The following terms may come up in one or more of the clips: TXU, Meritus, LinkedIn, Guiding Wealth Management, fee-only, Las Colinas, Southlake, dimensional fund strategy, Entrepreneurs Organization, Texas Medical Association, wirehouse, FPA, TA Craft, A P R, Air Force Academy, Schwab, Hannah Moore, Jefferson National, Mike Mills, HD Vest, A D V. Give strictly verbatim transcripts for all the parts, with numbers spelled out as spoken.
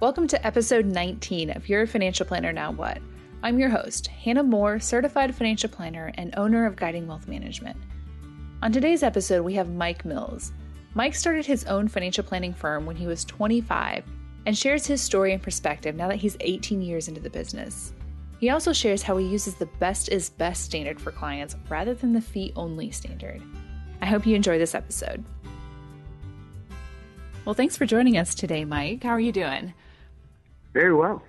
Welcome to episode nineteen of Your Financial Planner Now What? I'm your host, Hannah Moore, certified financial planner and owner of Guiding Wealth Management. On today's episode, we have Mike Mills. Mike started his own financial planning firm when he was twenty-five and shares his story and perspective now that he's eighteen years into the business. He also shares how he uses the best is best standard for clients rather than the fee-only standard. I hope you enjoy this episode. Well, thanks for joining us today, Mike. How are you doing? Very well.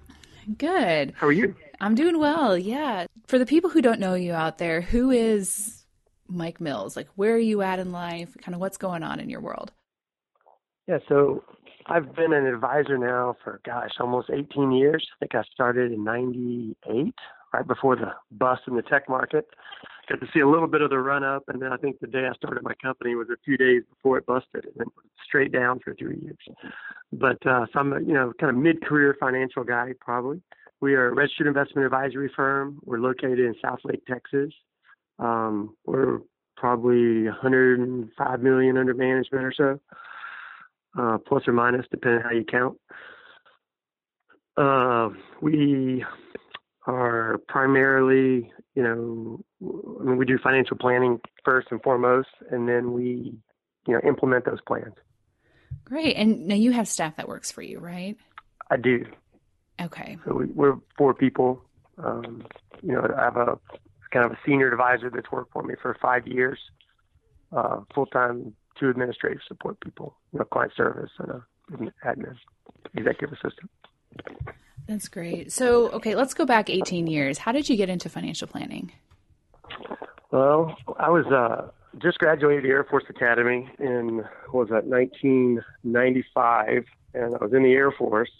Good. How are you? I'm doing well, yeah. For the people who don't know you out there, who is Mike Mills? Like, where are you at in life? Kind of what's going on in your world? Yeah, so I've been an advisor now for, gosh, almost eighteen years. I think I started in ninety-eight, right before the bust in the tech market. Got to see a little bit of the run-up, and then I think the day I started my company was a few days before it busted, and then straight down for three years. But uh, so I'm, a, you know, kind of mid-career financial guy, probably. We are a registered investment advisory firm. We're located in Southlake, Texas. Um, we're probably one hundred five million dollars under management or so. Uh, plus or minus, depending on how you count. Uh, we are primarily, you know, I mean, we do financial planning first and foremost, and then we, you know, implement those plans. Great. And now you have staff that works for you, right? I do. Okay. So we, we're four people. Um, you know, I have a kind of a senior advisor that's worked for me for five years, uh, full-time two administrative support people, you know, client service and a, an admin, executive assistant. That's great. So, okay, let's go back eighteen years. How did you get into financial planning? Well, I was uh, just graduated the Air Force Academy in, what was that, nineteen ninety-five, and I was in the Air Force,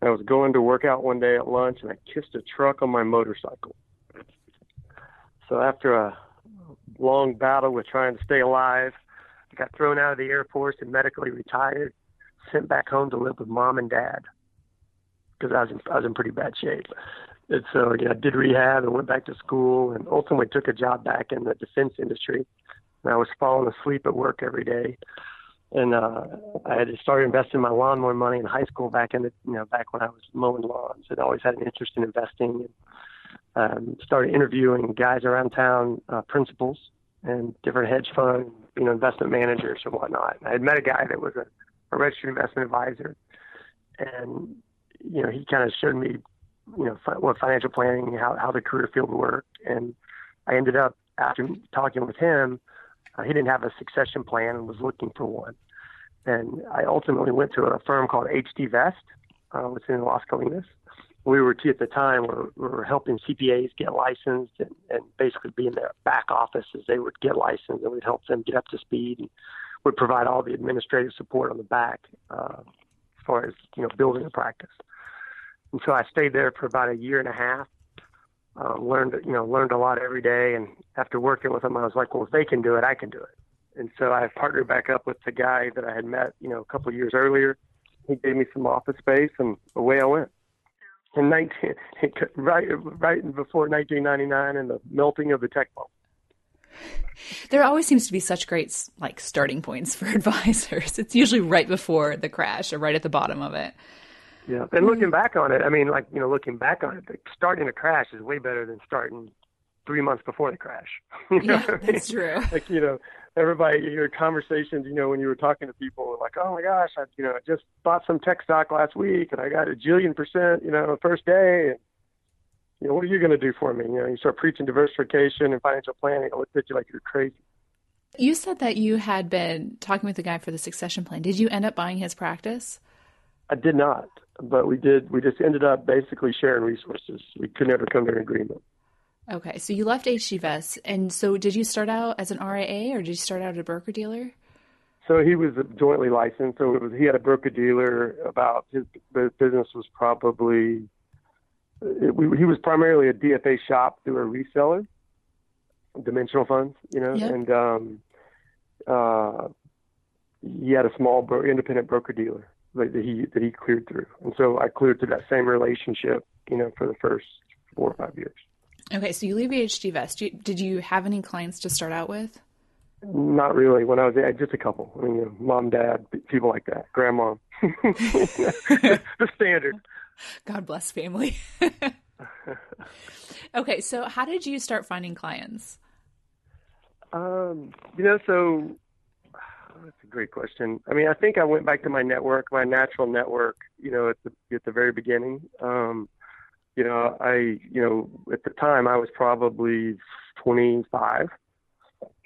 and I was going to work out one day at lunch, and I kissed a truck on my motorcycle. So after a long battle with trying to stay alive, I got thrown out of the Air Force and medically retired, sent back home to live with mom and dad because I was in, I was in pretty bad shape. And so, you know, I did rehab and went back to school and ultimately took a job back in the defense industry. And I was falling asleep at work every day. And uh, I had started investing my lawnmower money in high school back in the, you know, back when I was mowing lawns. I'd always had an interest in investing, and um, started interviewing guys around town, uh, principals and different hedge funds, you know, investment managers and whatnot. And I had met a guy that was a, a registered investment advisor, and, you know, he kind of showed me, you know, fi- what financial planning, how, how the career field worked. And I ended up, after talking with him, uh, he didn't have a succession plan and was looking for one. And I ultimately went to a firm called H D Vest, uh, which is in Las Colinas. We were, at the time, we were, we were helping C P As get licensed and, and basically be in their back office as they would get licensed, and we'd help them get up to speed and would provide all the administrative support on the back uh, as far as, you know, building a practice. And so I stayed there for about a year and a half, uh, learned, you know, learned a lot every day. And after working with them, I was like, well, if they can do it, I can do it. And so I partnered back up with the guy that I had met, you know, a couple of years earlier. He gave me some office space, and away I went. In nineteen right right before nineteen ninety-nine and the melting of the tech bubble. There always seems to be such great, like, starting points for advisors. It's usually right before the crash or right at the bottom of it. Yeah, and looking back on it, I mean, like, you know, looking back on it, like, starting a crash is way better than starting three months before the crash. You know yeah, what I mean? That's true. Like, you know, everybody, your conversations, you know, when you were talking to people, were like, oh my gosh, I, you know, I just bought some tech stock last week and I got a jillion percent, you know, the first day. And, you know, what are you going to do for me? You know, you start preaching diversification and financial planning. I looked at you like you're crazy. You said that you had been talking with the guy for the succession plan. Did you end up buying his practice? I did not, but we did. We just ended up basically sharing resources. We could never come to an agreement. Okay, so you left H D Vest, and so did you start out as an R I A, or did you start out as a broker-dealer? So he was jointly licensed, so it was, he had a broker-dealer about, his, his business was probably, it, we, he was primarily a D F A shop through a reseller, dimensional funds, you know, yep. and um, uh, he had a small bro, independent broker-dealer that he, that he cleared through. And so I cleared through that same relationship, you know, for the first four or five years. Okay, so you leave H D Vest. Did you have any clients to start out with? Not really. When I was there, just a couple. I mean, you know, mom, dad, people like that, grandma. The standard. God bless family. Okay, so how did you start finding clients? Um, you know, so oh, that's a great question. I mean, I think I went back to my network, my natural network, you know, at the at the very beginning. Um, you know, I, you know, at the time I was probably twenty-five,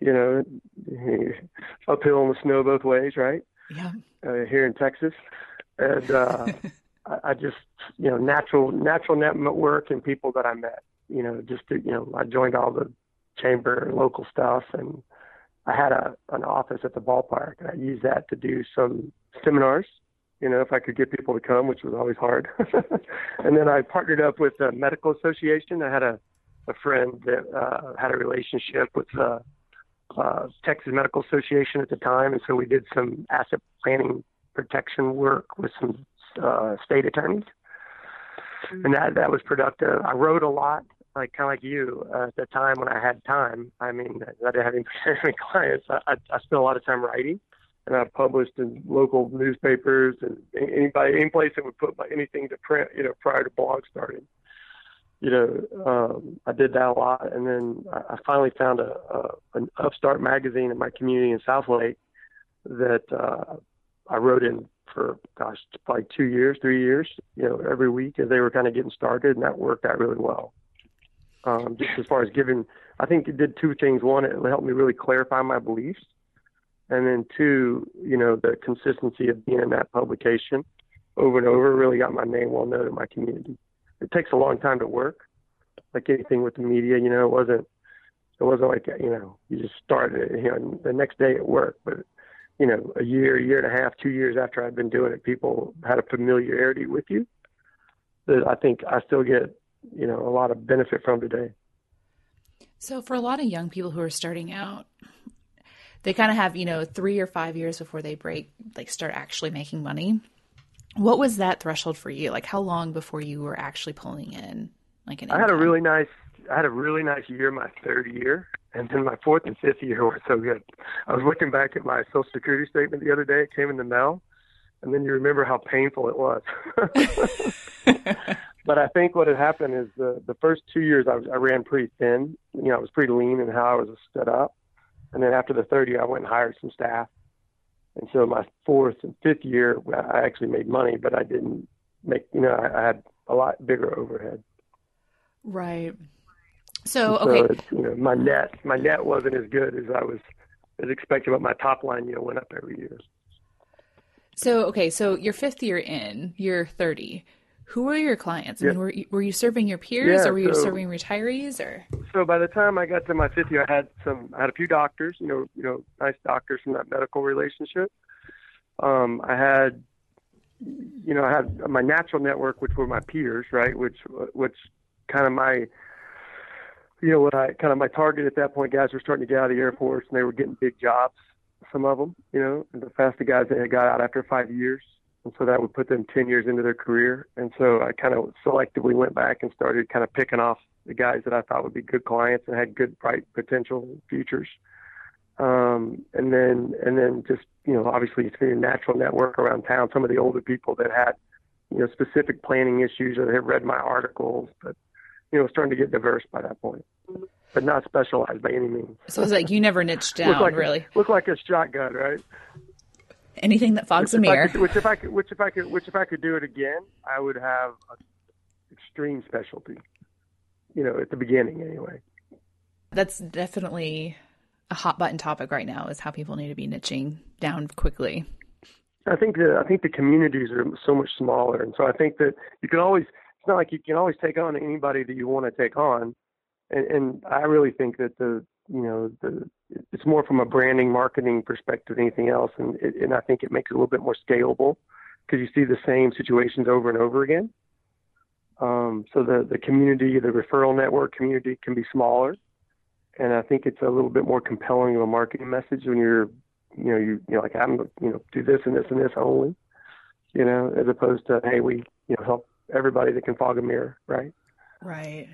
you know, uphill on the snow both ways, right? Yeah. Uh, here in Texas. And uh, I, I just, you know, natural natural network and people that I met, you know, just, to, you know, I joined all the chamber and local stuff, and I had a an office at the ballpark, and I used that to do some seminars, you know, if I could get people to come, which was always hard. And then I partnered up with the Medical Association. I had a, a friend that uh, had a relationship with uh, uh, Texas Medical Association at the time, and so we did some asset planning protection work with some uh, state attorneys, and that that was productive. I wrote a lot. Like kind of like you uh, at the time when I had time. I mean, I didn't have any clients. I, I, I spent a lot of time writing, and I published in local newspapers and anybody, any place that would put my, anything to print. You know, prior to blog starting, you know, um, I did that a lot. And then I, I finally found a, a an upstart magazine in my community in Southlake that uh, I wrote in for gosh, probably two years, three years. You know, every week as they were kind of getting started, and that worked out really well. Um, just as far as giving, I think it did two things. One, it helped me really clarify my beliefs. And then two, you know, the consistency of being in that publication over and over really got my name well known in my community. It takes a long time to work. Like anything with the media, you know, it wasn't, it wasn't like, you know, you just started it, you know, and the next day it worked. But, you know, a year, year and a half, two years after I'd been doing it, people had a familiarity with you that I think I still get, you know, a lot of benefit from today. So for a lot of young people who are starting out, they kind of have, you know, three or five years before they break, they start actually making money. What was that threshold for you? Like how long before you were actually pulling in? Like an I income? had a really nice, I had a really nice year, my third year. And then my fourth and fifth year were so good. I was looking back at my Social Security statement the other day. It came in the mail. And then you remember how painful it was. But I think what had happened is the, the first two years I, was, I ran pretty thin. You know, I was pretty lean in how I was set up. And then after the third year, I went and hired some staff. And so my fourth and fifth year, I actually made money, but I didn't make, you know, I, I had a lot bigger overhead. Right. So, so okay. It, you know, my net, my net wasn't as good as I was as expected, but my top line, you know, went up every year. So, okay. So your fifth year in, you're thirty. Who were your clients? I mean, yeah. were, you, were you serving your peers yeah, or were you so, serving retirees? Or so by the time I got to my fifth year, I had some, I had a few doctors, you know, you know, nice doctors from that medical relationship. Um, I had, you know, I had my natural network, which were my peers, right? Which, which kind of my, you know, what I kind of my target at that point, guys were starting to get out of the Air Force and they were getting big jobs. Some of them, you know, and the faster guys that had got out after five years. And so that would put them ten years into their career. And so I kind of selectively went back and started kind of picking off the guys that I thought would be good clients and had good, bright potential futures. Um, and then, and then just, you know, obviously through a natural network around town, some of the older people that had, you know, specific planning issues or had read my articles, but, you know, starting to get diverse by that point, but not specialized by any means. So it's like, you never niched down looked like, really. Looked like a shotgun, right? Anything that fogs a mirror. Could, which if I could, which if I could, which if I could do it again, I would have an extreme specialty. You know, at the beginning, anyway. That's definitely a hot button topic right now. Is how people need to be niching down quickly. I think the I think the communities are so much smaller, and so I think that you can always. It's not like you can always take on anybody that you want to take on, and, and I really think that the. you know, the, it's more from a branding, marketing perspective than anything else. And it, and I think it makes it a little bit more scalable because you see the same situations over and over again. Um, so the, the community, the referral network community can be smaller. And I think it's a little bit more compelling of a marketing message when you're, you know, you, you know, like I'm, you know, do this and this and this only, you know, as opposed to, hey, we, you know, help everybody that can fog a mirror. Right. Right.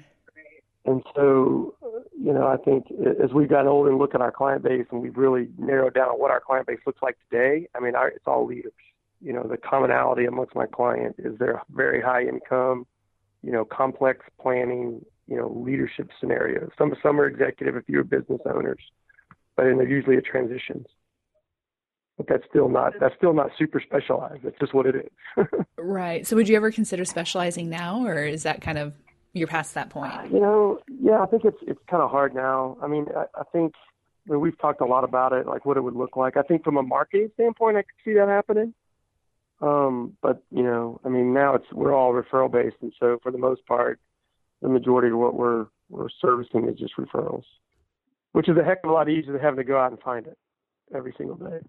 And so, you know, I think as we've gotten older and look at our client base and we've really narrowed down what our client base looks like today, I mean, our, it's all leaders. you know, the commonality amongst my client is their very high income, you know, complex planning, you know, leadership scenarios. Some some are executive, a few are business owners, but then they're usually at transitions. But that's still not that's still not super specialized. That's just what it is. Right. So would you ever consider specializing now, or is that kind of you're past that point? You know, yeah, I think it's it's kind of hard now. I mean, I, I think I mean, we've talked a lot about it, like what it would look like. I think from a marketing standpoint, I could see that happening. Um, but you know, I mean, now it's we're all referral based, and so for the most part, the majority of what we're we're servicing is just referrals, which is a heck of a lot easier than having to go out and find it every single day.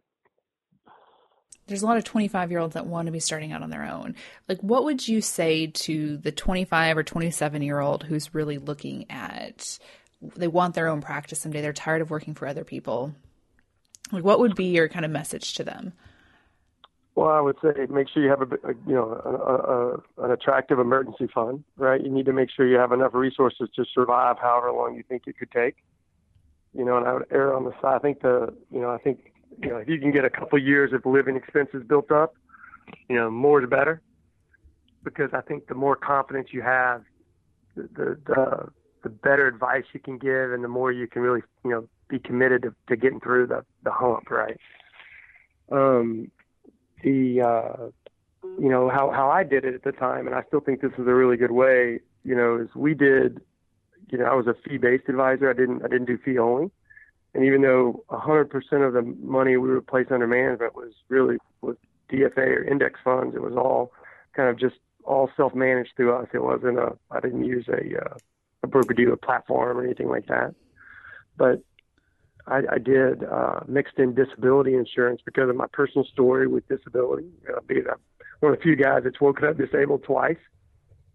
There's a lot of twenty-five-year-olds that want to be starting out on their own. Like, what would you say to the twenty-five or twenty-seven-year-old who's really looking at, they want their own practice someday, they're tired of working for other people? Like, what would be your kind of message to them? Well, I would say make sure you have a, a you know, a, a, an attractive emergency fund, right? You need to make sure you have enough resources to survive however long you think it could take. You know, and I would err on the side. I think the, you know, I think, you know, if you can get a couple of years of living expenses built up, you know, more is better, because I think the more confidence you have, the the, the, the better advice you can give, and the more you can really, you know, be committed to, to getting through the, the hump, right? Um, the, uh, you know, how, how I did it at the time, and I still think this is a really good way, you know, is we did, you know, I was a fee-based advisor. I didn't, I didn't do fee-only. And even though one hundred percent of the money we would place under management was really with D F A or index funds, it was all kind of just all self-managed through us. It wasn't a, I didn't use a, uh, a broker-dealer platform or anything like that. But I, I did uh, mixed in disability insurance because of my personal story with disability. Uh, being a, one of the few guys that's woken up disabled twice.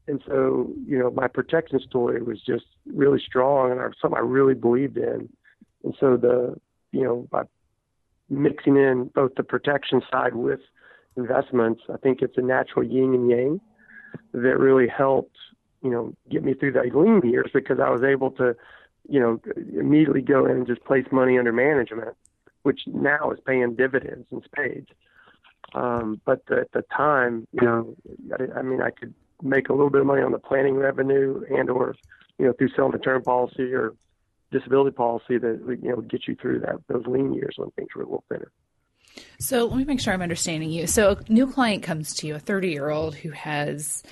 And so, you know, my protection story was just really strong, and I, something I really believed in. And so the, you know, by mixing in both the protection side with investments, I think it's a natural yin and yang that really helped, you know, get me through the lean years, because I was able to, you know, immediately go in and just place money under management, which now is paying dividends in spades. Um, but at the time, you know, I, I mean, I could make a little bit of money on the planning revenue and or, you know, through selling a term policy or disability policy that, you know, get you through that those lean years when things were a little thinner. So let me make sure I'm understanding you. So a new client comes to you, a thirty-year-old who has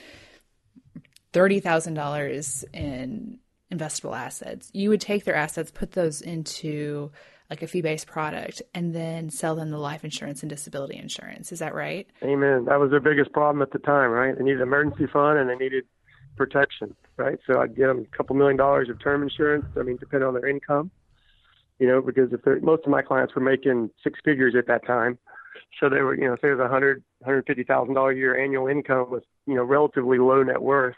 thirty thousand dollars in investable assets. You would take their assets, put those into like a fee-based product, and then sell them the life insurance and disability insurance. Is that right? Amen. That was their biggest problem at the time, right? They needed an emergency fund and they needed protection, right? So I'd get them a couple million dollars of term insurance. I mean, depending on their income, you know, because if most of my clients were making six figures at that time, so they were, you know, say it was a hundred, hundred fifty thousand dollar a year annual income with, you know, relatively low net worth,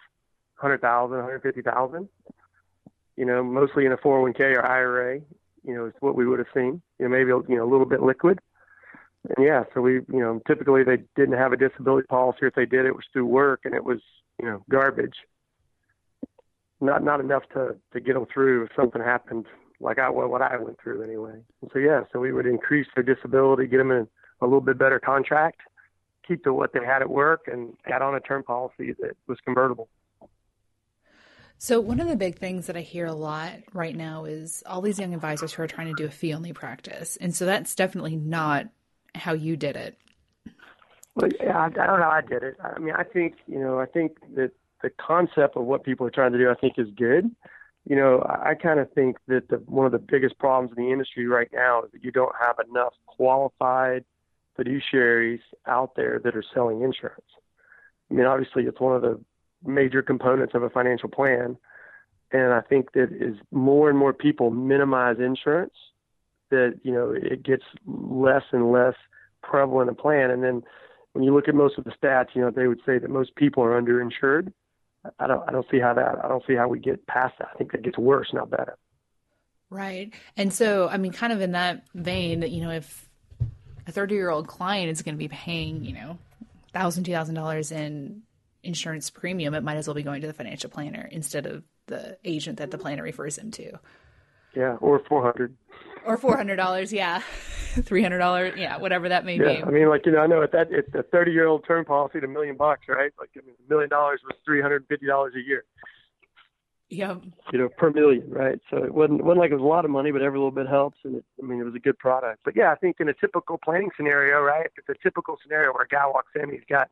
hundred thousand, hundred fifty thousand, you know, mostly in a four oh one k or I R A, you know, it's what we would have seen, you know, maybe you know a little bit liquid, and yeah, so we, you know, typically they didn't have a disability policy. If they did, it was through work, and it was, you know, garbage. Not not enough to, to get them through if something happened, like I what I went through anyway. And so, yeah, so we would increase their disability, get them in a little bit better contract, keep to what they had at work, and add on a term policy that was convertible. So one of the big things that I hear a lot right now is all these young advisors who are trying to do a fee-only practice. And so that's definitely not how you did it. Well, yeah, I, I don't know how I did it. I mean, I think, you know, I think that the concept of what people are trying to do, I think, is good. You know, I, I kind of think that the, one of the biggest problems in the industry right now is that you don't have enough qualified fiduciaries out there that are selling insurance. I mean, obviously, it's one of the major components of a financial plan. And I think that as more and more people minimize insurance, that, you know, it gets less and less prevalent a plan. And then when you look at most of the stats, you know, they would say that most people are underinsured. I don't, I don't see how that, I don't see how we get past that. I think that gets worse, not better. Right. And so, I mean, kind of in that vein, you know, if a thirty-year-old client is going to be paying, you know, one thousand dollars, two thousand dollars in insurance premium, it might as well be going to the financial planner instead of the agent that the planner refers him to. Yeah. Or four hundred dollars. Or four hundred dollars. Yeah. three hundred dollars, yeah, whatever that may yeah, be. I mean, like, you know, I know at that, it's a thirty-year-old term policy to a million bucks, right? Like, I mean, a million dollars was three hundred fifty dollars a year. Yeah. You know, per million, right? So it wasn't, it wasn't like it was a lot of money, but every little bit helps. And it, I mean, it was a good product. But yeah, I think in a typical planning scenario, right? It's a typical scenario where a guy walks in, he's got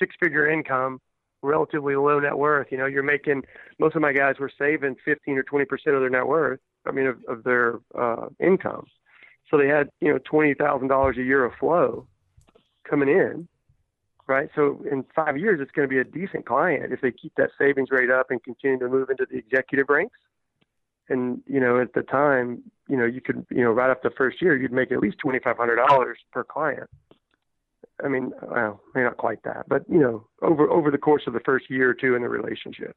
six-figure income, relatively low net worth. You know, you're making, most of my guys were saving fifteen or twenty percent of their net worth, I mean, of, of their uh, income. So they had, you know, twenty thousand dollars a year of flow coming in, right? So in five years, it's going to be a decent client if they keep that savings rate up and continue to move into the executive ranks. And, you know, at the time, you know, you could, you know, right after the first year, you'd make at least twenty-five hundred dollars per client. I mean, well, maybe not quite that, but, you know, over, over the course of the first year or two in the relationship,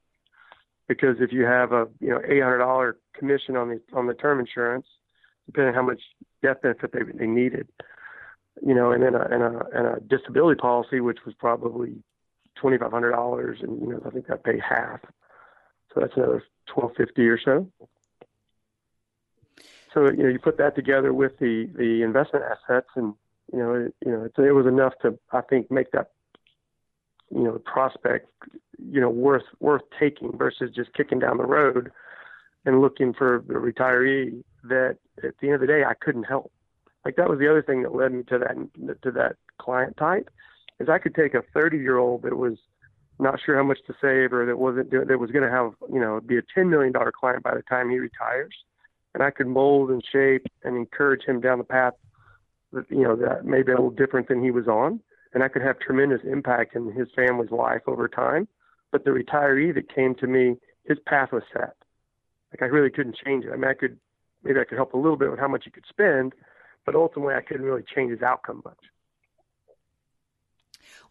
because if you have a, you know, eight hundred dollars commission on the, on the term insurance, depending on how much death benefit they, they needed, you know, and then a, and a, and a disability policy, which was probably twenty-five hundred dollars. And, you know, I think that paid half. So that's another twelve fifty or so. So, you know, you put that together with the, the investment assets and, you know, it, you know, it, it was enough to, I think, make that, you know, prospect, you know, worth worth taking versus just kicking down the road and looking for a retiree that at the end of the day I couldn't help. Like that was the other thing that led me to that to that client type, is I could take a thirty-year-old that was not sure how much to save or that wasn't doing, that was going to have, you know, be a ten million dollars client by the time he retires, and I could mold and shape and encourage him down the path, you know, that may be a little different than he was on, and I could have tremendous impact in his family's life over time. But the retiree that came to me, his path was set. Like I really couldn't change it. I mean, I could, maybe I could help a little bit with how much he could spend, but ultimately I couldn't really change his outcome much.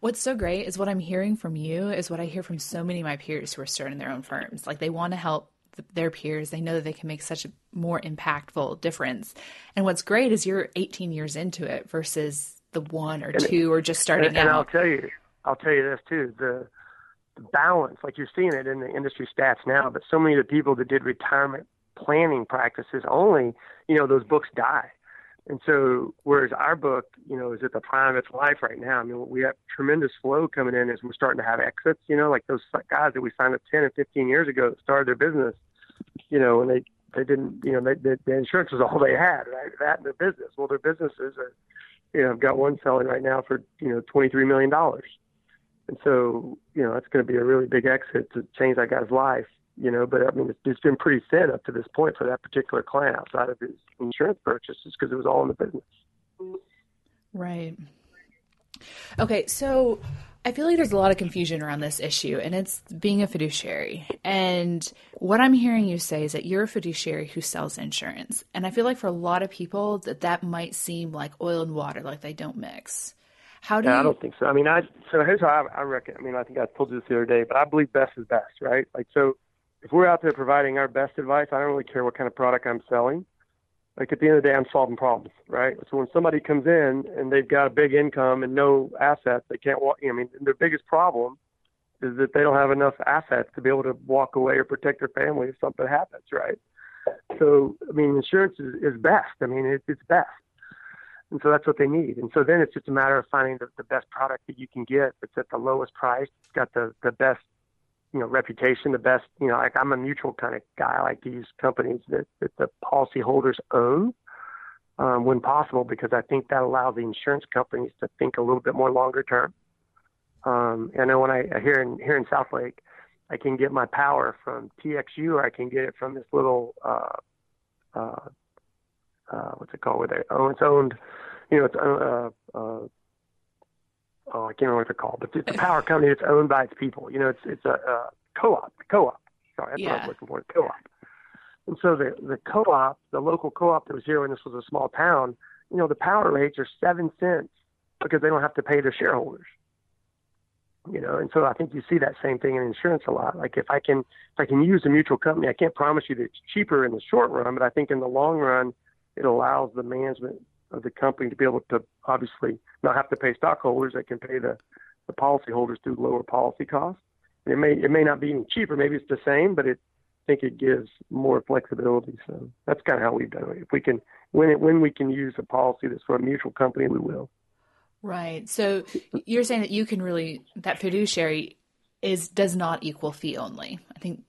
What's so great is what I'm hearing from you is what I hear from so many of my peers who are starting their own firms. Like they want to help their peers. They know that they can make such a more impactful difference. And what's great is you're eighteen years into it versus the one or and, two or just starting and, and out. And I'll tell you, I'll tell you this too, the, the balance, like you're seeing it in the industry stats now, but so many of the people that did retirement planning practices only, you know, those books die. And so, whereas our book, you know, is at the prime of its life right now. I mean, we have tremendous flow coming in as we're starting to have exits, you know, like those guys that we signed up ten and fifteen years ago that started their business, you know, and they, they didn't, you know, they, they, the insurance was all they had, right? That and their business. Well, their businesses are, you know, I've got one selling right now for, you know, twenty-three million dollars. And so, you know, that's going to be a really big exit to change that guy's life, you know, but I mean, it's, it's been pretty thin up to this point for that particular client outside of his insurance purchases because it was all in the business. Right. Okay. So I feel like there's a lot of confusion around this issue, and it's being a fiduciary. And what I'm hearing you say is that you're a fiduciary who sells insurance. And I feel like for a lot of people that that might seem like oil and water, like they don't mix. How do no, you... I don't think so. I mean, I, so here's how I, I reckon. I mean, I think I told you this the other day, but I believe best is best, right? Like, so if we're out there providing our best advice, I don't really care what kind of product I'm selling. Like at the end of the day, I'm solving problems, right? So when somebody comes in and they've got a big income and no assets, they can't walk. I mean, their biggest problem is that they don't have enough assets to be able to walk away or protect their family if something happens, right? So, I mean, insurance is, is best. I mean, it, it's best. And so that's what they need. And so then it's just a matter of finding the, the best product that you can get. It's at the lowest price. It's got the, the best, you know, reputation, the best, you know, like I'm a mutual kind of guy. I like to use companies that, that the policyholders own um, when possible, because I think that allows the insurance companies to think a little bit more longer term. Um, and then when I, here in, here in Southlake, I can get my power from T X U, or I can get it from this little, uh, uh, uh, what's it called where they own, it's owned, you know, it's, uh, uh, oh, I can't remember what they're called, but it's a power company that's owned by its people. You know, it's it's a, a co-op, co-op. Sorry, that's yeah. what I was looking for, co-op. And so the, the co-op, the local co-op that was here when this was a small town, you know, the power rates are seven cents because they don't have to pay their shareholders. You know, and so I think you see that same thing in insurance a lot. Like if I can, if I can use a mutual company, I can't promise you that it's cheaper in the short run, but I think in the long run, it allows the management of the company to be able to obviously not have to pay stockholders. They can pay the, the policyholders through lower policy costs. And it may, it may not be any cheaper. Maybe it's the same, but it, think it gives more flexibility. So that's kind of how we've done it. If we can, when it, when we can use a policy that's for a mutual company, we will. Right. So you're saying that you can really, that fiduciary is, does not equal fee only. I think.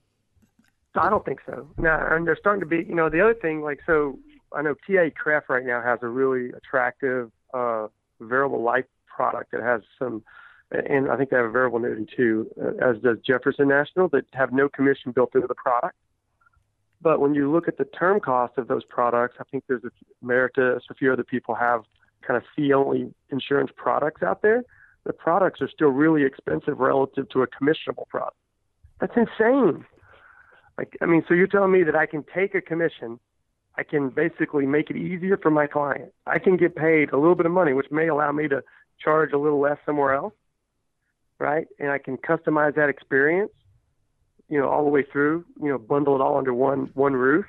I don't think so. No, and they're starting to be, you know, the other thing, like, so I know T A Craft right now has a really attractive uh, variable life product that has some, and I think they have a variable annuity too, as does Jefferson National, that have no commission built into the product. But when you look at the term cost of those products, I think there's a, Meritus, a few other people have kind of fee-only insurance products out there. The products are still really expensive relative to a commissionable product. That's insane. Like, I mean, so you're telling me that I can take a commission, I can basically make it easier for my client. I can get paid a little bit of money, which may allow me to charge a little less somewhere else, right? And I can customize that experience, you know, all the way through, you know, bundle it all under one one roof,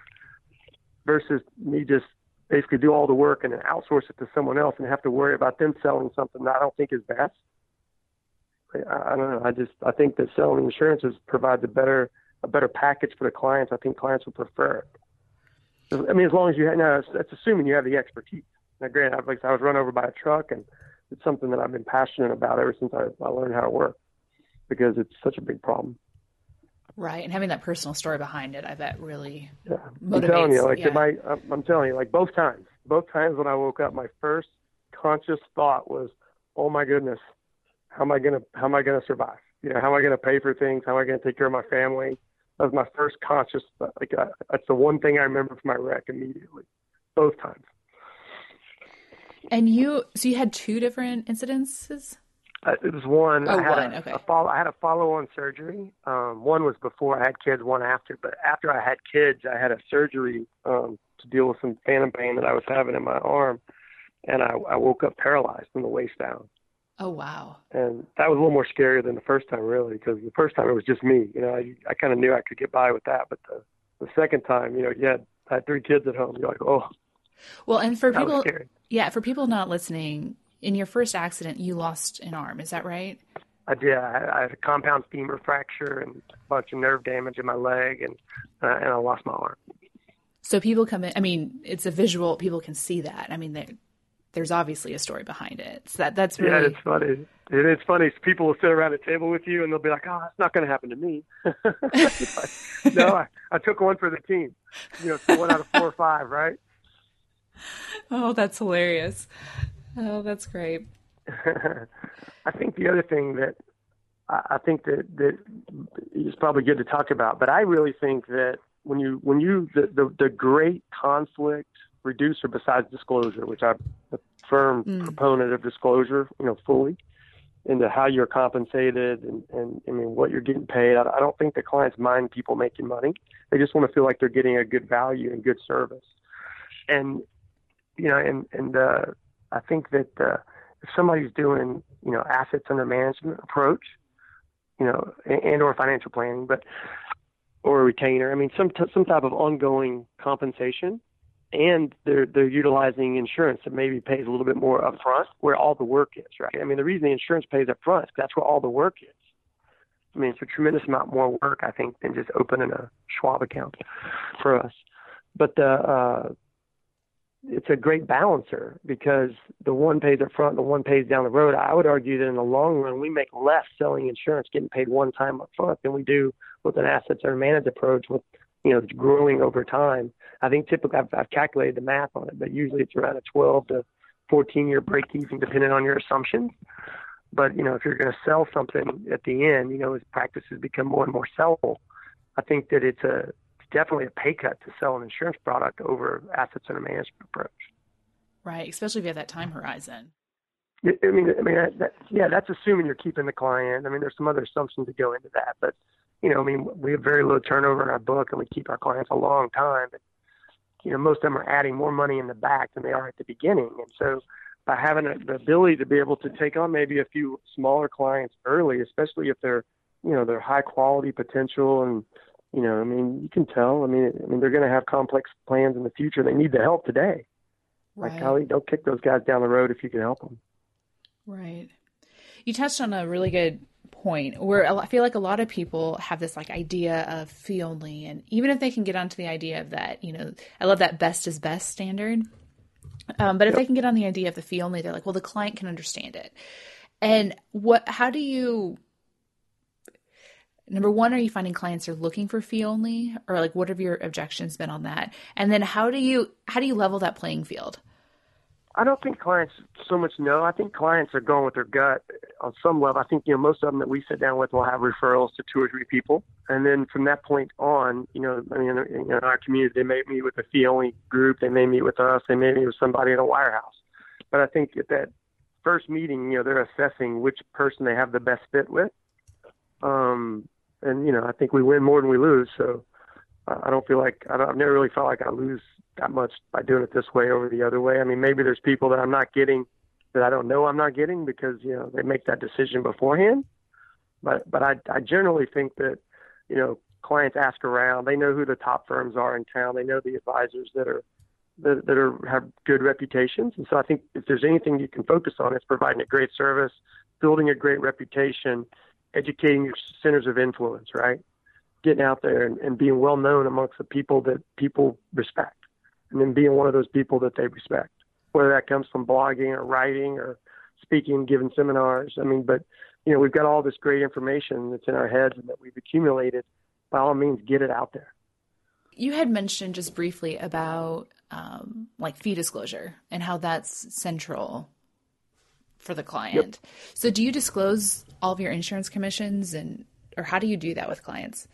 versus me just basically do all the work and then outsource it to someone else and have to worry about them selling something that I don't think is best. I, I don't know. I just, I think that selling insurances provides a better, a better package for the clients. I think clients would prefer it. So, I mean, as long as you have, now that's assuming you have the expertise. Now, granted, I, like, I was run over by a truck, and it's something that I've been passionate about ever since I, I learned how to work, because it's such a big problem. Right. And having that personal story behind it, I bet really yeah. motivates. I'm telling you, like, yeah. my, I'm telling you, like, both times, both times when I woke up, my first conscious thought was, oh my goodness, how am I going to, how am I going to survive? You know, how am I going to pay for things? How am I going to take care of my family? That was my first conscious, like, uh, that's the one thing I remember from my wreck immediately, both times. And you, so you had two different incidences? Uh, it was one. Oh, I had one. A, okay. a follow, I had a follow-on surgery. Um, one was before I had kids, one after. But after I had kids, I had a surgery um, to deal with some phantom pain that I was having in my arm. And I, I woke up paralyzed from the waist down. Oh, wow. And that was a little more scarier than the first time, really, because the first time it was just me. You know, I, I kind of knew I could get by with that. But the, the second time, you know, you had, I had three kids at home. You're like, oh. Well, and for people, yeah, for people not listening, in your first accident, you lost an arm. Is that right? I did. I had a compound femur fracture and a bunch of nerve damage in my leg, and uh, and I lost my arm. So people come in. I mean, it's a visual. People can see that. I mean, there's obviously a story behind it. So that that's really... yeah, it's funny. It, it's funny. People will sit around a table with you, and they'll be like, "Oh, that's not going to happen to me." Like, no, I, I took one for the team. You know, so one out of four or five, right? Oh, that's hilarious. Oh, that's great. I think the other thing that I think that, that is probably good to talk about, but I really think that when you, when you, the, the, the great conflict reducer besides disclosure, which I'm a firm mm. proponent of disclosure, you know, fully into how you're compensated and, and I mean, what you're getting paid. I, I don't think the clients mind people making money. They just want to feel like they're getting a good value and good service. And, you know, and, and, uh, I think that uh, if somebody's doing, you know, assets under management approach, you know, and, and or financial planning, but or a retainer, I mean, some t- some type of ongoing compensation, and they're they're utilizing insurance that maybe pays a little bit more upfront, where all the work is, right? I mean, the reason the insurance pays upfront is that's where all the work is. I mean, it's a tremendous amount more work, I think, than just opening a Schwab account for us, but the uh, it's a great balancer because the one pays up front, the one pays down the road. I would argue that in the long run, we make less selling insurance, getting paid one time up front than we do with an assets under managed approach with, you know, growing over time. I think typically I've, I've calculated the math on it, but usually it's around a twelve to fourteen year break even, depending on your assumptions. But, you know, if you're going to sell something at the end, you know, as practices become more and more sellable, I think that it's a, definitely a pay cut to sell an insurance product over assets under management approach. Right. Especially if you have that time horizon. I mean, I mean, that, that, yeah, that's assuming you're keeping the client. I mean, there's some other assumptions that go into that, but you know, I mean, we have very low turnover in our book and we keep our clients a long time. But, you know, most of them are adding more money in the back than they are at the beginning. And so by having a, the ability to be able to take on maybe a few smaller clients early, especially if they're, you know, they're high quality potential and, you know, I mean, you can tell. I mean, I mean, they're going to have complex plans in the future. They need the help today. Right. Like, Holly, don't kick those guys down the road if you can help them. Right. You touched on a really good point where I feel like a lot of people have this like idea of fee only. And even if they can get onto the idea of that, you know, I love that best is best standard. Um, but if yep. they can get on the idea of the fee only, they're like, well, the client can understand it. And what, how do you, number one, are you finding clients are looking for fee only, or like, what have your objections been on that? And then how do you, how do you level that playing field? I don't think clients so much know. I think clients are going with their gut on some level. I think, you know, most of them that we sit down with will have referrals to two or three people. And then from that point on, you know, I mean, in our community, they may meet with a fee-only group. They may meet with us. They may meet with somebody in a wirehouse. But I think at that first meeting, you know, they're assessing which person they have the best fit with. Um, and, you know, I think we win more than we lose. So I don't feel like – I've never really felt like I lose – that much by doing it this way over the other way. I mean, maybe there's people that I'm not getting that I don't know I'm not getting because, you know, they make that decision beforehand. But but I, I generally think that, you know, clients ask around. They know who the top firms are in town. They know the advisors that are that, that are have good reputations. And so I think if there's anything you can focus on, it's providing a great service, building a great reputation, educating your centers of influence, right? Getting out there and, and being well known amongst the people that people respect. And then being one of those people that they respect, whether that comes from blogging or writing or speaking, giving seminars. I mean, but, you know, we've got all this great information that's in our heads and that we've accumulated. By all means, get it out there. You had mentioned just briefly about um, like fee disclosure and how that's central for the client. Yep. So do you disclose all of your insurance commissions and, or how do you do that with clients?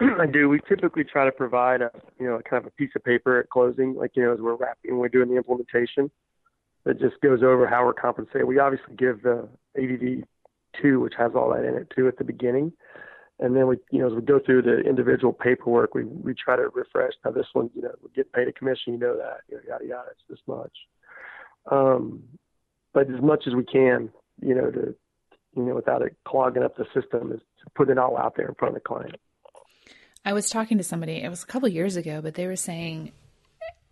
I do. We typically try to provide a, you know, kind of a piece of paper at closing, like, you know, as we're wrapping, we're doing the implementation that just goes over how we're compensated. We obviously give the A D V two, which has all that in it too, at the beginning. And then we, you know, as we go through the individual paperwork, we, we try to refresh. Now this one, you know, we get paid a commission, you know that, you know, yada, yada, it's this much. Um, but as much as we can, you know, to, you know, without it clogging up the system, is to put it all out there in front of the client. I was talking to somebody, it was a couple of years ago, but they were saying,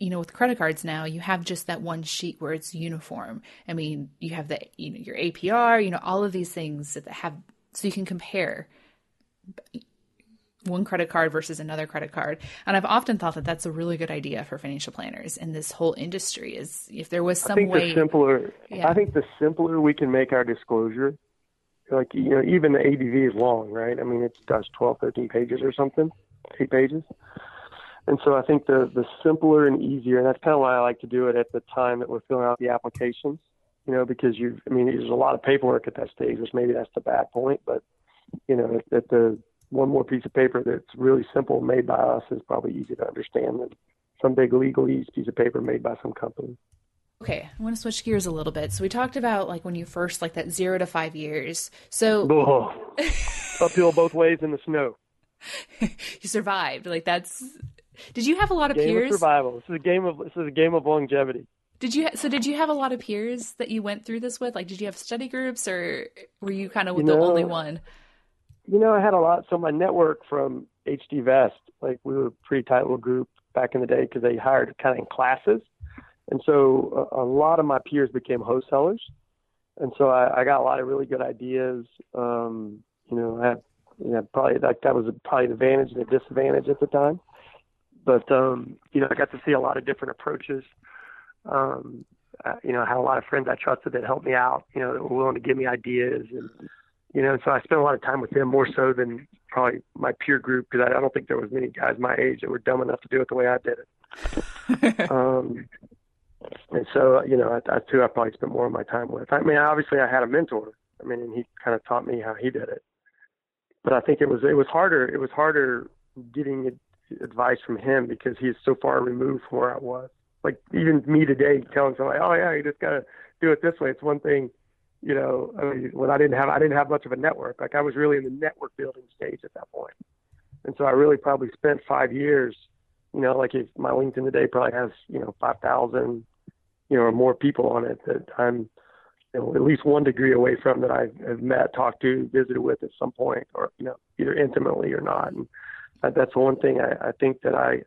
you know, with credit cards now, you have just that one sheet where it's uniform. I mean, you have the, you know, your A P R, you know, all of these things that have, so you can compare one credit card versus another credit card. And I've often thought that that's a really good idea for financial planners in this whole industry is if there was some I think way. The simpler, yeah. I think the simpler we can make our disclosure, like, you know, even the A D V is long, right? I mean, it does twelve, thirteen pages or something. Eight pages. And so I think the, the simpler and easier, and that's kind of why I like to do it at the time that we're filling out the applications, you know, because you've, I mean, there's a lot of paperwork at that stage, which maybe that's the bad point, but you know, that the one more piece of paper that's really simple made by us is probably easy to understand than some big legalese piece of paper made by some company. Okay. I want to switch gears a little bit. So we talked about like when you first, like that zero to five years. So oh, uphill both ways in the snow. You survived. Like that's, did you have a lot of game peers? Of survival. This is a game of, this is a game of longevity. Did you, so did you have a lot of peers that you went through this with? Like, did you have study groups or were you kind of you the know, only one? You know, I had a lot. So my network from H D Vest, like we were a pretty tight little group back in the day because they hired kind of in classes. And so a, a lot of my peers became wholesalers. And so I, I got a lot of really good ideas. Um, you know, I had, You know, probably like that was probably an advantage and a disadvantage at the time. But, um, you know, I got to see a lot of different approaches. Um, I, you know, I had a lot of friends I trusted that helped me out, you know, that were willing to give me ideas. And, you know, so I spent a lot of time with them more so than probably my peer group because I, I don't think there was many guys my age that were dumb enough to do it the way I did it. um, and so, you know, I, I too, I probably spent more of my time with. I mean, obviously I had a mentor. I mean, and he kind of taught me how he did it. But I think it was it was harder it was harder getting advice from him because he is so far removed from where I was. Like even me today telling somebody, oh yeah, you just gotta do it this way. It's one thing, you know. I mean, when I didn't have I didn't have much of a network. Like I was really in the network building stage at that point, and so I really probably spent five years. You know, like if my LinkedIn today probably has you know five thousand, you know, or more people on it that I'm. You know, at least one degree away from that I have met, talked to, visited with at some point, or you know, either intimately or not. And that's one thing I, I think that I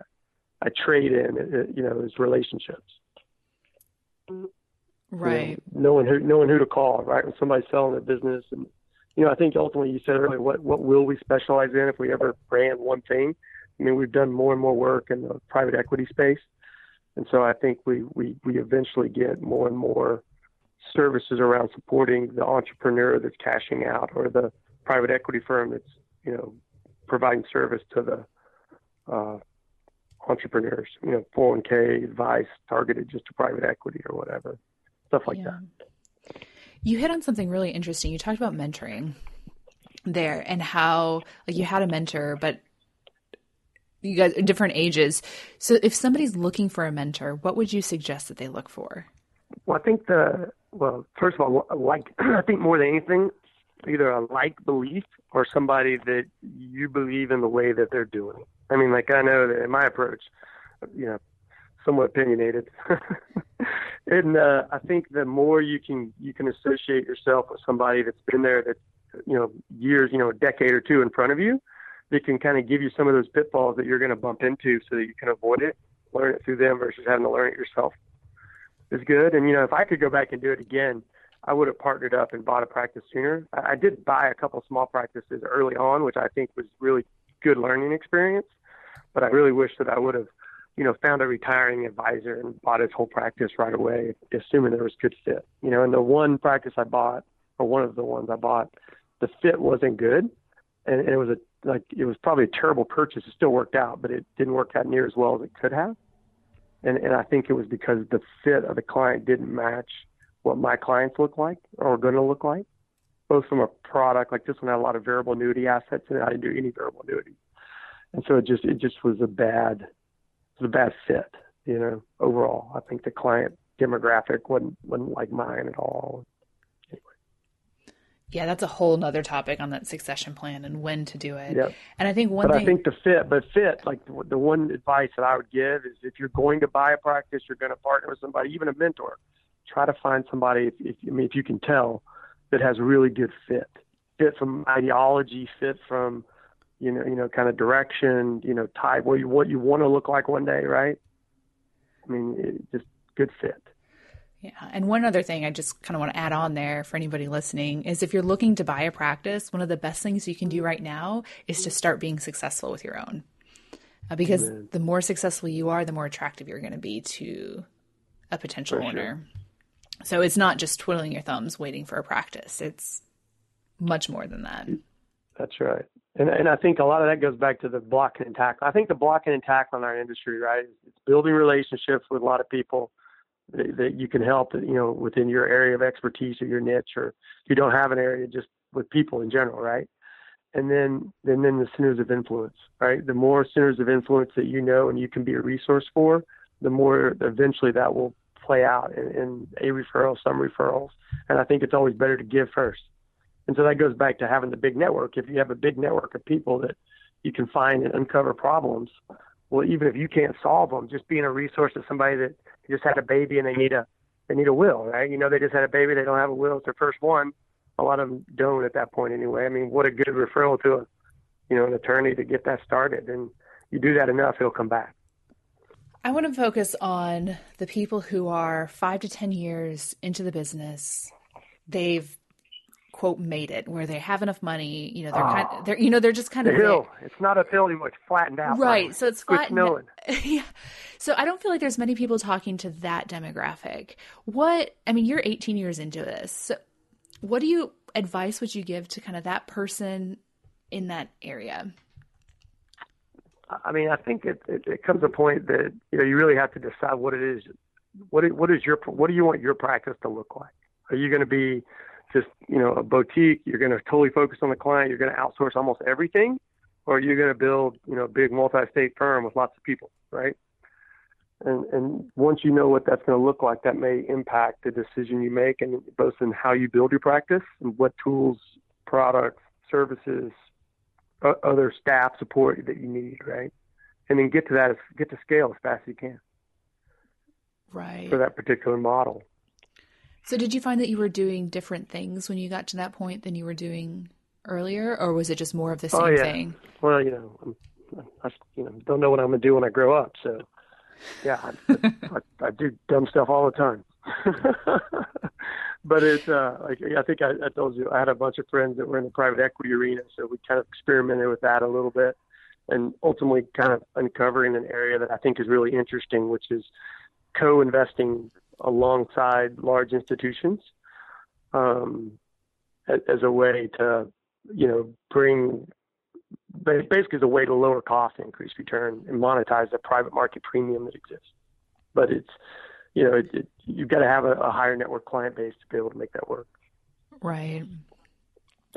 I trade in, you know, is relationships. Right. You know, knowing who knowing who to call, right? When somebody's selling a business and you know, I think ultimately you said earlier, what, what will we specialize in if we ever brand one thing? I mean, we've done more and more work in the private equity space. And so I think we, we, we eventually get more and more services around supporting the entrepreneur that's cashing out or the private equity firm that's, you know, providing service to the uh, entrepreneurs, you know, four oh one k advice targeted just to private equity or whatever, stuff like yeah. that. You hit on something really interesting. You talked about mentoring there and how like you had a mentor, but you guys are different ages. So if somebody's looking for a mentor, what would you suggest that they look for? Well, I think the, well, first of all, like, I think more than anything, either a like belief or somebody that you believe in the way that they're doing it. I mean, like I know that in my approach, you know, somewhat opinionated. And uh, I think the more you can, you can associate yourself with somebody that's been there that, you know, years, you know, a decade or two in front of you, that can kind of give you some of those pitfalls that you're going to bump into so that you can avoid it, learn it through them versus having to learn it yourself is good. And, you know, if I could go back and do it again, I would have partnered up and bought a practice sooner. I did buy a couple of small practices early on, which I think was really good learning experience, but I really wish that I would have, you know, found a retiring advisor and bought his whole practice right away, assuming there was good fit, you know, and the one practice I bought, or one of the ones I bought, the fit wasn't good. And, and it was a, like, it was probably a terrible purchase. It still worked out, but it didn't work out near as well as it could have. And, and I think it was because the fit of the client didn't match what my clients look like or are going to look like, both from a product, like this one had a lot of variable annuity assets in it. I didn't do any variable annuity. And so it just, it just was a bad, it was a bad fit, you know, overall. I think the client demographic wasn't, wasn't like mine at all. Yeah, that's a whole nother topic on that succession plan and when to do it. Yep. And I think one but thing. But I think the fit, but fit, like the, the one advice that I would give is if you're going to buy a practice, you're going to partner with somebody, even a mentor, try to find somebody, if, if, I mean, if you can tell, that has really good fit. Fit from ideology, fit from, you know, you know, kind of direction, you know, type, what you, what you want to look like one day, right? I mean, it, just good fit. Yeah. And one other thing I just kind of want to add on there for anybody listening is if you're looking to buy a practice, one of the best things you can do right now is to start being successful with your own. Uh, because Amen. The more successful you are, the more attractive you're going to be to a potential for owner. Sure. So it's not just twiddling your thumbs waiting for a practice. It's much more than that. That's right. And and I think a lot of that goes back to the blocking and tackling. I think the blocking and tackling in our industry, right? It's building relationships with a lot of people that you can help, you know, within your area of expertise or your niche, or if you don't have an area, just with people in general, right? And then, and then the centers of influence, right? The more centers of influence that you know and you can be a resource for, the more eventually that will play out in, in a referral, some referrals. And I think it's always better to give first. And so that goes back to having the big network. If you have a big network of people that you can find and uncover problems, well, even if you can't solve them, just being a resource to somebody that just had a baby and they need a, they need a will, right? You know, they just had a baby. They don't have a will. It's their first one. A lot of them don't at that point anyway. I mean, what a good referral to a, you know, an attorney to get that started. And you do that enough, it'll come back. I want to focus on the people who are five to ten years into the business. They've, quote, made it, where they have enough money, you know, they're oh, kind of, they're, you know, they're just kind the of hill. It's not uphill anymore. It's flattened out. Right. So it's flattened. It's yeah. So I don't feel like there's many people talking to that demographic. What, I mean, you're eighteen years into this. So what do you advice would you give to kind of that person in that area? I mean, I think it, it, it comes to a point that, you know, you really have to decide what it is. What, it, what is your, what do you want your practice to look like? Are you going to be just, you know, a boutique, you're going to totally focus on the client, you're going to outsource almost everything, or you're going to build, you know, a big multi-state firm with lots of people, right? And and once you know what that's going to look like, that may impact the decision you make, and both in how you build your practice and what tools, products, services, other staff support that you need, right? And then get to that, get to scale as fast as you can. Right. For that particular model. So did you find that you were doing different things when you got to that point than you were doing earlier, or was it just more of the same oh, yeah. thing? Well, you know, I you know, don't know what I'm going to do when I grow up. So, yeah, I, I, I do dumb stuff all the time. But it, uh, like I think I, I told you, I had a bunch of friends that were in the private equity arena, so we kind of experimented with that a little bit, and ultimately kind of uncovering an area that I think is really interesting, which is co-investing alongside large institutions um, as, as a way to, you know, bring basically as a way to lower cost, increase return, and monetize the private market premium that exists. But it's, you know, it, it, you've got to have a, a higher network client base to be able to make that work. Right.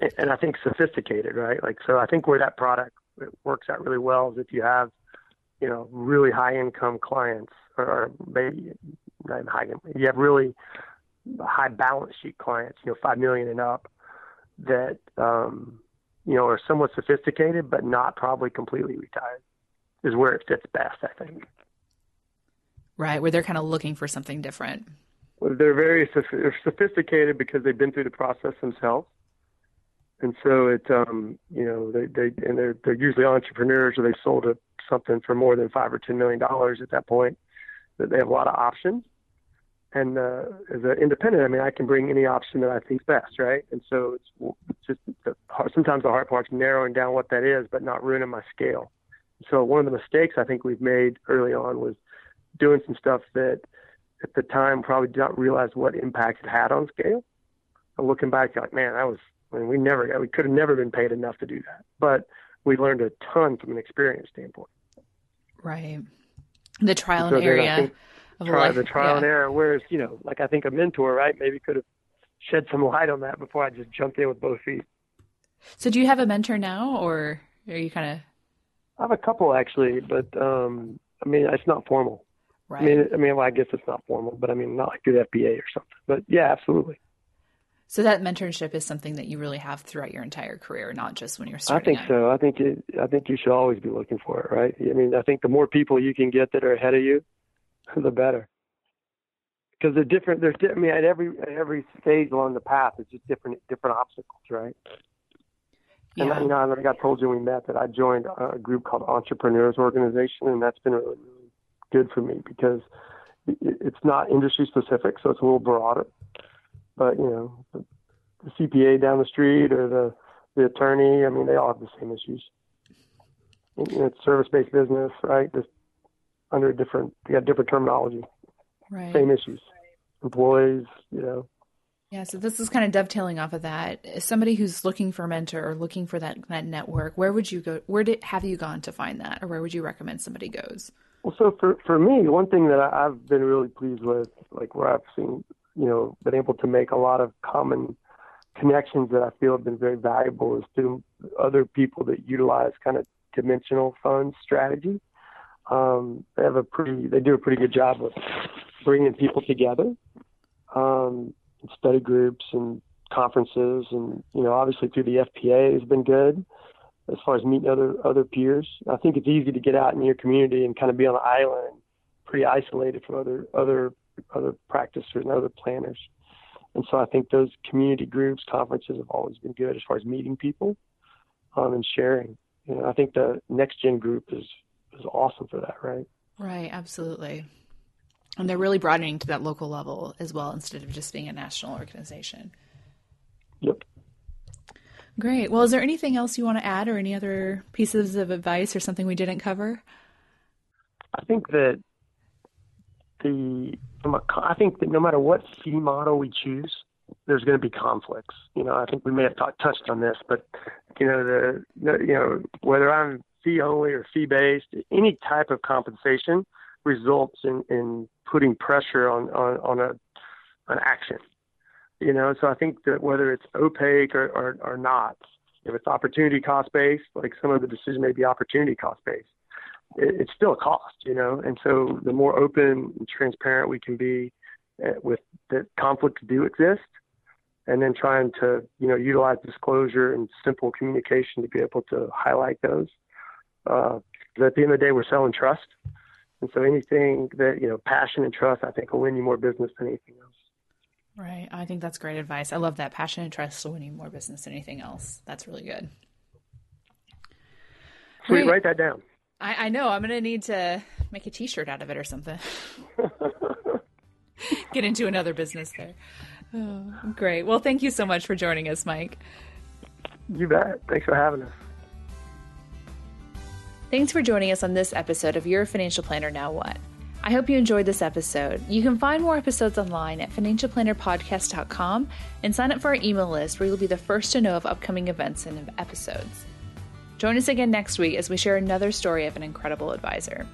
And, and I think sophisticated, right? Like, so I think where that product works out really well is if you have, you know, really high income clients, or maybe not high, you have really high balance sheet clients, you know, five million and up, that, um, you know, are somewhat sophisticated, but not probably completely retired, is where it fits best, I think. Right, where they're kind of looking for something different. Well, they're very they're sophisticated because they've been through the process themselves. And so it, um, you know, they, they and they're, they're usually entrepreneurs, or they sold a, something for more than five or ten million dollars at that point, that they have a lot of options. And uh, as an independent, I mean, I can bring any option that I think best, right? And so it's, it's just the, sometimes the hard part's narrowing down what that is, but not ruining my scale. So one of the mistakes I think we've made early on was doing some stuff that at the time probably did not realize what impact it had on scale. And looking back, like, man, I was, I mean, we never, we could have never been paid enough to do that. But we learned a ton from an experience standpoint. Right. The trial and, so and area. Try the trial yeah. and error, whereas, you know, like I think a mentor, right, maybe could have shed some light on that before I just jumped in with both feet. So do you have a mentor now, or are you kind of? I have a couple, actually, but um, I mean, it's not formal. Right. I mean, I mean, well, I guess it's not formal, but I mean, not like through the F P A or something, but yeah, absolutely. So that mentorship is something that you really have throughout your entire career, not just when you're starting. I think out. so. I think it, I think you should always be looking for it, right? I mean, I think the more people you can get that are ahead of you, the better, because they're different. There's, I mean, at every at every stage along the path, it's just different different obstacles, right? Yeah. And I, you know, like I told you when we met, that I joined a group called Entrepreneurs Organization, and that's been really, really good for me because it, it's not industry specific, so it's a little broader. But you know, the, the C P A down the street or the the attorney, I mean, they all have the same issues. You know, it's service based business, right? This, under a different, you got different terminology, right. Same issues, employees, you know. Yeah. So this is kind of dovetailing off of that. As somebody who's looking for a mentor or looking for that, that network, where would you go? Where did, have you gone to find that, or where would you recommend somebody goes? Well, so for, for me, one thing that I, I've been really pleased with, like where I've seen, you know, been able to make a lot of common connections that I feel have been very valuable, is to other people that utilize kind of dimensional fund strategy. Um, they have a pretty, they do a pretty good job of bringing people together, um, study groups and conferences, and, you know, obviously through the F P A has been good as far as meeting other, other peers. I think it's easy to get out in your community and kind of be on an island, pretty isolated from other, other, other practitioners and other planners. And so I think those community groups, conferences have always been good as far as meeting people, um, and sharing. You know, I think the next gen group is, is awesome for that, right? Right, absolutely. And they're really broadening to that local level as well, instead of just being a national organization. Yep. Great. Well, is there anything else you want to add, or any other pieces of advice or something we didn't cover? I think that the, I think that no matter what fee model we choose, there's going to be conflicts. You know, I think we may have talked, touched on this, but you know, the, you know, whether I'm fee-only or fee-based, any type of compensation results in, in putting pressure on, on, on a, an action, you know? So I think that whether it's opaque or, or, or not, if it's opportunity cost-based, like some of the decision may be opportunity cost-based, it, it's still a cost, you know? And so the more open and transparent we can be with that conflicts do exist, and then trying to, you know, utilize disclosure and simple communication to be able to highlight those. Uh, at the end of the day, we're selling trust. And so anything that, you know, passion and trust, I think will win you more business than anything else. Right. I think that's great advice. I love that. Passion and trust will win you more business than anything else. That's really good. Sweet. Right. Write that down. I, I know. I'm going to need to make a t-shirt out of it or something. Get into another business there. Oh, great. Well, thank you so much for joining us, Mike. You bet. Thanks for having us. Thanks for joining us on this episode of Your Financial Planner Now What? I hope you enjoyed this episode. You can find more episodes online at financial planner podcast dot com and sign up for our email list where you'll be the first to know of upcoming events and episodes. Join us again next week as we share another story of an incredible advisor.